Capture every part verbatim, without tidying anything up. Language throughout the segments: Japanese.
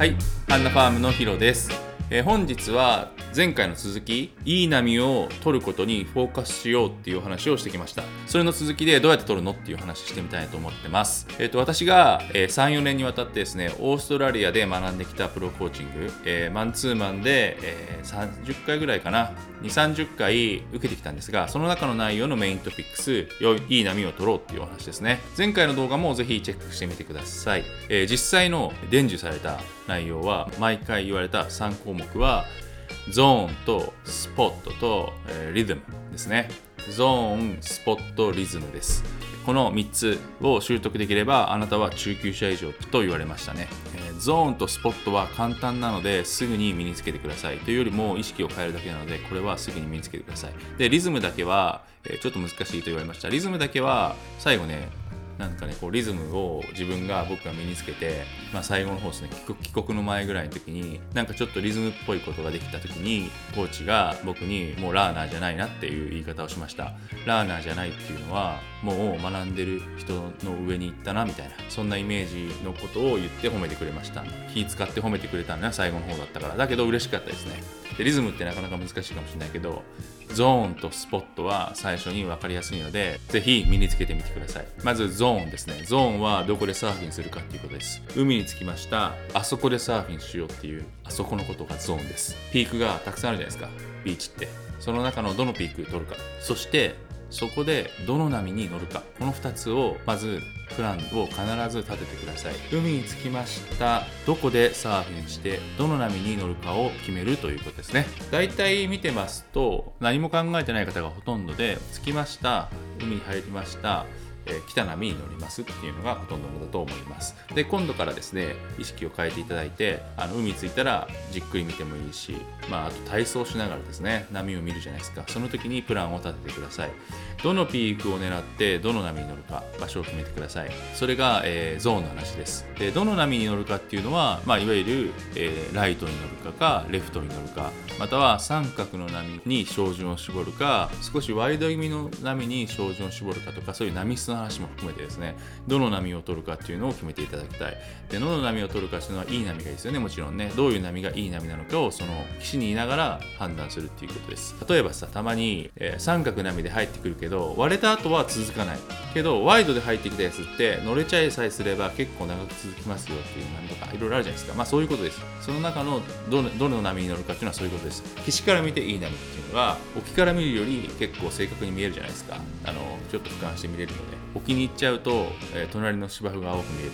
はい、ハンナファームのヒロです。えー、本日は前回の続き、いい波を取ることにフォーカスしようっていう話をしてきました。それの続きでどうやって取るのっていう話してみたいと思ってます。えっと私がさん、よねんにわたってですね、オーストラリアで学んできたプロコーチング、えー、マンツーマンで、えー、さんじゅっかいぐらいかな、にじゅう、さんじゅっかい受けてきたんですが、その中の内容のメイントピックス、いい波を取ろうっていうお話ですね。前回の動画もぜひチェックしてみてください。えー、実際の伝授された内容は、毎回言われたさんこうもくはゾーンとスポットと、えー、リズムですね。ゾーン、スポット、リズムです。このみっつを習得できればあなたは中級者以上と言われましたね。えー、ゾーンとスポットは簡単なのですぐに身につけてくださいというよりも、意識を変えるだけなのでこれはすぐに身につけてください。で、リズムだけは、えー、ちょっと難しいと言われました。リズムだけは最後ね、なんかね、こうリズムを自分が僕が身につけて、まあ、最後の方ですね、帰国の前ぐらいの時になんかちょっとリズムっぽいことができた時に、コーチが僕にもうラーナーじゃないなっていう言い方をしました。ラーナーじゃないっていうのはもう学んでる人の上に行ったなみたいな、そんなイメージのことを言って褒めてくれました。気使って褒めてくれたのは最後の方だったから、だけど嬉しかったですね。で、リズムってなかなか難しいかもしれないけど、ゾーンとスポットは最初に分かりやすいので、ぜひ身につけてみてください。まずゾーンですね。ゾーンはどこでサーフィンするかっていうことです。海に着きました、あそこでサーフィンしようっていう、あそこのことがゾーンです。ピークがたくさんあるじゃないですか、ビーチって。その中のどのピークを取るか、そしてそこでどの波に乗るか、このふたつをまずプランを必ず立ててください。海に着きました、どこでサーフィンしてどの波に乗るかを決めるということですね。だいたい見てますと何も考えてない方がほとんどで、着きました、海に入りました、来た波に乗りますっていうのがほとんどだと思います。で、今度からですね、意識を変えていただいて、あの海に着いたらじっくり見てもいいし、まあ、あと体操しながらですね、波を見るじゃないですか。その時にプランを立ててください。どのピークを狙ってどの波に乗るか、場所を決めてください。それが、えー、ゾーンの話です。で、どの波に乗るかっていうのは、まあ、いわゆる、えー、ライトに乗るかかレフトに乗るか、または三角の波に照準を絞るか、少しワイド気味の波に照準を絞るかとか、そういう波数の話も含めてですね、どの波を取るかっていうのを決めていただきたい。で、どの波を取るかっていうのは、いい波がいいですよね、もちろんね。どういう波がいい波なのかをその岸にいながら判断するっていうことです。例えばさ、たまに、えー、三角波で入ってくるけど割れた後は続かないけど、ワイドで入ってきたやつって乗れちゃいさえすれば結構長く続きますよっていう波とかいろいろあるじゃないですか。まあ、そういうことです。その中のどの、どの波に乗るかっていうのはそういうことです。岸から見ていい波っていうのは、沖から見るより結構正確に見えるじゃないですか。あのちょっと俯瞰して見れるので、沖に行っちゃうと、えー、隣の芝生が青く見えるよ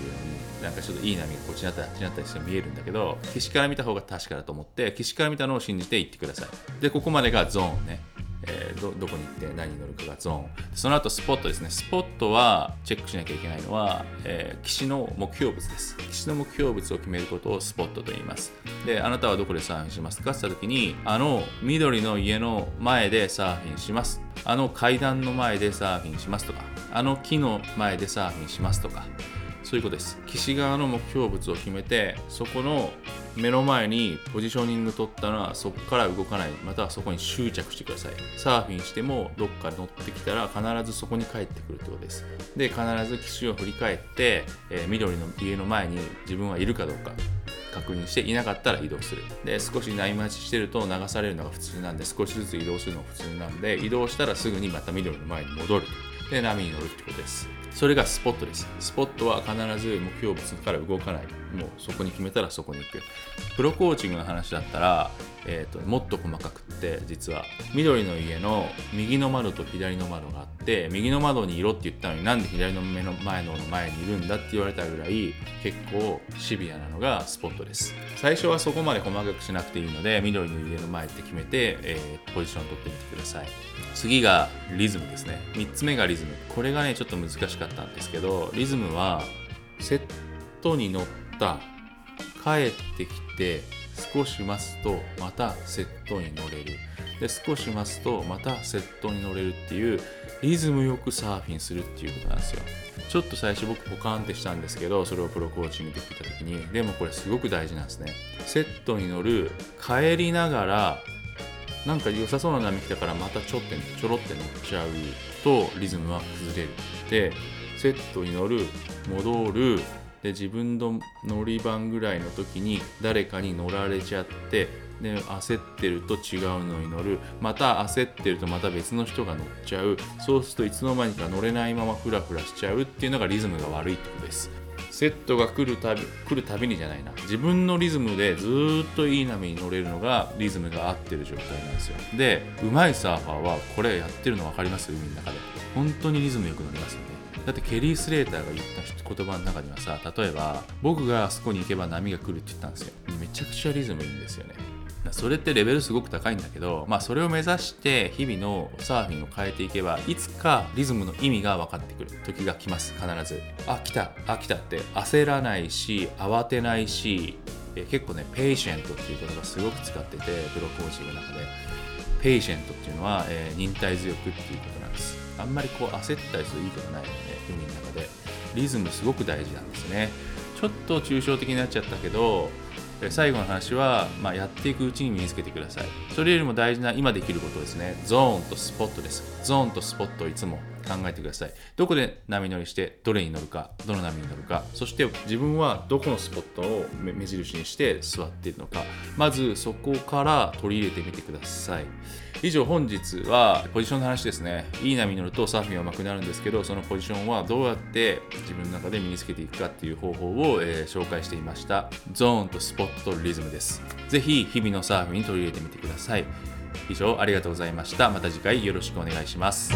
うに、なんかちょっといい波がこっちにあったりあっちにあったりして見えるんだけど、岸から見た方が確かだと思って、岸から見たのを信じて行ってください。で、ここまでがゾーンね。えー、ど, どこに行って何に乗るかがゾーン。その後スポットですね。スポットはチェックしなきゃいけないのは、えー、岸の目標物です。岸の目標物を決めることをスポットと言います。で、あなたはどこでサーフィンしますかって言った時に、あの緑の家の前でサーフィンします、あの階段の前でサーフィンしますとか、あの木の前でサーフィンしますとか、そういうことです。岸側の目標物を決めて、そこの目の前にポジショニング取ったらそこから動かない、またはそこに執着してください。サーフィンしてもどっか乗ってきたら必ずそこに帰ってくるってことです。で、必ず岸を振り返って、えー、緑の家の前に自分はいるかどうか確認して、いなかったら移動する。で、少し内待ちしてると流されるのが普通なんで、少しずつ移動するのが普通なんで、移動したらすぐにまた緑の前に戻る。で、波に乗るってことです。それがスポットです。スポットは必ず目標物から動かない、もうそこに決めたらそこに行く。プロコーチングの話だったら、えーと、もっと細かくって、実は緑の家の右の窓と左の窓があって、右の窓にいろって言ったのになんで左の目の前の前にいるんだって言われたぐらい結構シビアなのがスポットです。最初はそこまで細かくしなくていいので、緑の家の前って決めて、えー、ポジション取ってみてください。次がリズムですね。みっつめがリズム。これがね、ちょっと難しかったんですけど、リズムはセットに乗った、帰ってきて、少し待つとまたセットに乗れる。で、少し待つとまたセットに乗れるっていう、リズムよくサーフィンするっていうことなんですよ。ちょっと最初僕ポカンってしたんですけど、それをプロコーチングで聞いた時に、でもこれすごく大事なんですね。セットに乗る、帰りながらなんか良さそうな波来たからまたちょってちょろって乗っちゃうとリズムは崩れる。で、セットに乗る、戻る、で自分の乗り番ぐらいの時に誰かに乗られちゃってで焦ってると違うのに乗る、また焦ってるとまた別の人が乗っちゃう、そうするといつの間にか乗れないままフラフラしちゃうっていうのがリズムが悪いってことです。セットが来るたび来るたびにじゃないな自分のリズムでずっといい波に乗れるのがリズムが合ってる状態なんですよ。でうまいサーファーはこれやってるの分かります？海の中で本当にリズムよく乗りますよね。だってケリー・スレーターが言った言葉の中にはさ、例えば僕があそこに行けば波が来るって言ったんですよ。めちゃくちゃリズムいいんですよね。それってレベルすごく高いんだけど、まあ、それを目指して日々のサーフィンを変えていけばいつかリズムの意味が分かってくる時が来ます。必ずあ来たあ来たって焦らないし慌てないし、え結構ねペイシェントっていう言葉すごく使っててプロコーチングの中でペイシェントっていうのは、えー、忍耐強くっていうことなんです。あんまりこう焦ったりするいいことないので、ね、海の中でリズムすごく大事なんですね。ちょっと抽象的になっちゃったけど最後の話は、まあ、やっていくうちに身につけてください。それよりも大事な今できることですね。ゾーンとスポットです。ゾーンとスポットをいつも考えてください。どこで波乗りしてどれに乗るか、どの波に乗るか、そして自分はどこのスポットを目印にして座っているのか、まずそこから取り入れてみてください。以上、本日はポジションの話ですね。いい波に乗るとサーフィンは上手くなるんですけど、そのポジションはどうやって自分の中で身につけていくかっていう方法を、えー、紹介していました。ゾーンとスポットとリズムです。ぜひ日々のサーフィンに取り入れてみてください。以上、ありがとうございました。また次回よろしくお願いします。